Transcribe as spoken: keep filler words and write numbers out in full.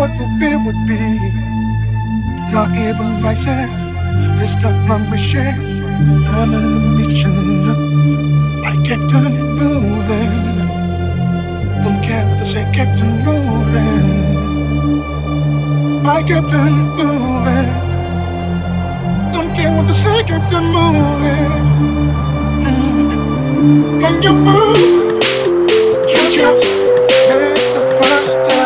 what would be would be. Not even vices, this time I'm wishing I'm in the mission. I kept on moving, don't care what they say, kept on moving. I kept on moving, don't care what they say, kept on moving. And you move, you just made the first time.